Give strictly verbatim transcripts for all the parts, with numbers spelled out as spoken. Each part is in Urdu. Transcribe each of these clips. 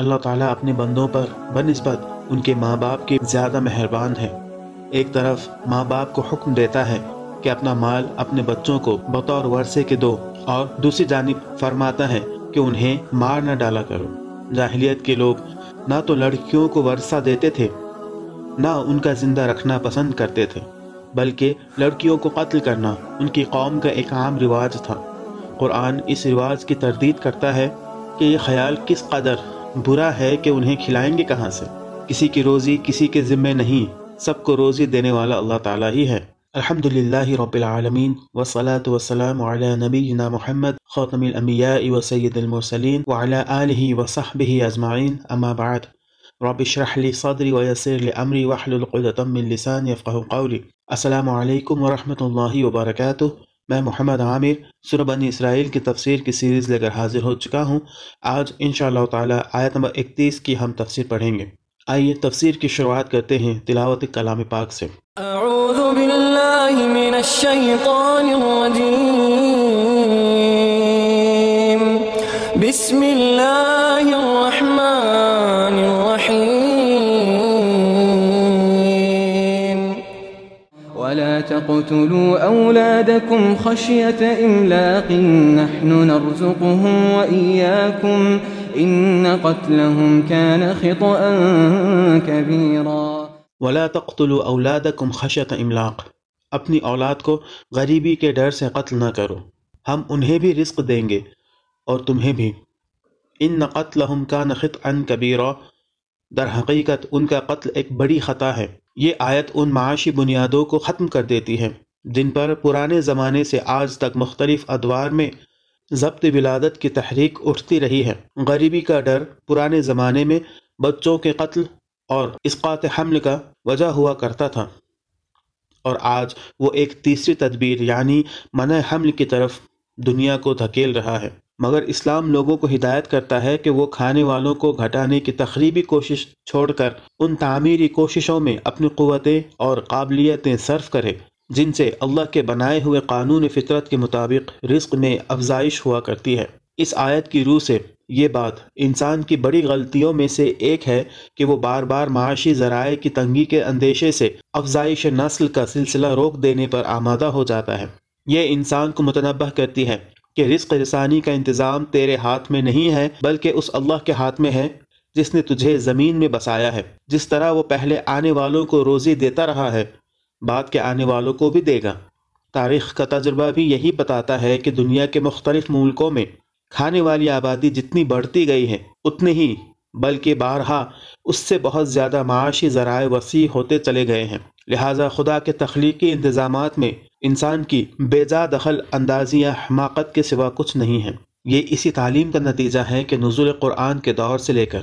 اللہ تعالیٰ اپنے بندوں پر بنسبت ان کے ماں باپ کے زیادہ مہربان ہے۔ ایک طرف ماں باپ کو حکم دیتا ہے کہ اپنا مال اپنے بچوں کو بطور ورثے کے دو، اور دوسری جانب فرماتا ہے کہ انہیں مار نہ ڈالا کرو۔ جاہلیت کے لوگ نہ تو لڑکیوں کو ورثہ دیتے تھے نہ ان کا زندہ رکھنا پسند کرتے تھے، بلکہ لڑکیوں کو قتل کرنا ان کی قوم کا ایک عام رواج تھا۔ قرآن اس رواج کی تردید کرتا ہے کہ یہ خیال کس قدر برا ہے کہ انہیں کھلائیں گے کہاں سے۔ کسی کی روزی کسی کے ذمے نہیں، سب کو روزی دینے والا اللہ تعالیٰ ہی ہے۔ الحمدللہ رب العالمین، والصلاة والسلام علی نبینا محمد خاتم الانبیاء وسید المرسلین وعلی آلہ وصحبہ اجمعین، اما بعد۔ رب اشرح لي صدري ويسر لي امري واحلل عقدة من لساني يفقهوا قولي۔ السلام علیکم ورحمۃ اللہ وبرکاتہ۔ میں محمد عامر سورہ بنی اسرائیل کی تفسیر کی سیریز لے کر حاضر ہو چکا ہوں۔ آج انشاءاللہ تعالی آیت نمبر اکتیس کی ہم تفسیر پڑھیں گے۔ آئیے تفسیر کی شروعات کرتے ہیں تلاوت کلام پاک سے۔ اعوذ باللہ من الشیطان الرجیم، بسم اللہ الرحمن الرحیم۔ ولا تقتلوا أولادكم خشية إملاق، نحن نرزقهم وإياكم، إن قتلهم كان خطأ كبيرا۔ ولا تقتلوا أولادكم خشية إملاق، اپنی اولاد کو غریبی کے ڈر سے قتل نہ کرو، ہم انہیں بھی رزق دیں گے اور تمہیں بھی۔ إن قتلهم كان خطأ كبيرا، در حقیقت ان کا قتل ایک بڑی خطا ہے۔ یہ آیت ان معاشی بنیادوں کو ختم کر دیتی ہے جن پر پرانے زمانے سے آج تک مختلف ادوار میں ضبط ولادت کی تحریک اٹھتی رہی ہے۔ غریبی کا ڈر پرانے زمانے میں بچوں کے قتل اور اسقاط حمل کا وجہ ہوا کرتا تھا، اور آج وہ ایک تیسری تدبیر یعنی منع حمل کی طرف دنیا کو دھکیل رہا ہے۔ مگر اسلام لوگوں کو ہدایت کرتا ہے کہ وہ کھانے والوں کو گھٹانے کی تخریبی کوشش چھوڑ کر ان تعمیری کوششوں میں اپنی قوتیں اور قابلیتیں صرف کرے جن سے اللہ کے بنائے ہوئے قانون فطرت کے مطابق رزق میں افزائش ہوا کرتی ہے۔ اس آیت کی روح سے یہ بات انسان کی بڑی غلطیوں میں سے ایک ہے کہ وہ بار بار معاشی ذرائع کی تنگی کے اندیشے سے افزائش نسل کا سلسلہ روک دینے پر آمادہ ہو جاتا ہے۔ یہ انسان کو متنبہ کرتی ہے کہ رزق رسانی کا انتظام تیرے ہاتھ میں نہیں ہے، بلکہ اس اللہ کے ہاتھ میں ہے جس نے تجھے زمین میں بسایا ہے۔ جس طرح وہ پہلے آنے والوں کو روزی دیتا رہا ہے، بعد کے آنے والوں کو بھی دے گا۔ تاریخ کا تجربہ بھی یہی بتاتا ہے کہ دنیا کے مختلف ملکوں میں کھانے والی آبادی جتنی بڑھتی گئی ہے، اتنی ہی بلکہ بارہا اس سے بہت زیادہ معاشی ذرائع وسیع ہوتے چلے گئے ہیں۔ لہٰذا خدا کے تخلیقی انتظامات میں انسان کی بے جا دخل اندازی یا حماقت کے سوا کچھ نہیں ہے۔ یہ اسی تعلیم کا نتیجہ ہے کہ نزول قرآن کے دور سے لے کر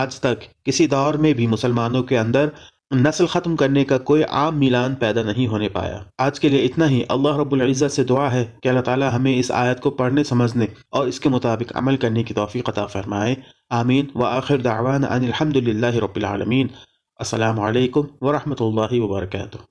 آج تک کسی دور میں بھی مسلمانوں کے اندر نسل ختم کرنے کا کوئی عام میلان پیدا نہیں ہونے پایا۔ آج کے لیے اتنا ہی۔ اللہ رب العزت سے دعا ہے کہ اللہ تعالی ہمیں اس آیت کو پڑھنے، سمجھنے اور اس کے مطابق عمل کرنے کی توفیق عطا فرمائے، آمین۔ وآخر دعوانا ان الحمدللہ رب العالمین۔ السلام علیکم ورحمۃ اللہ وبرکاتہ۔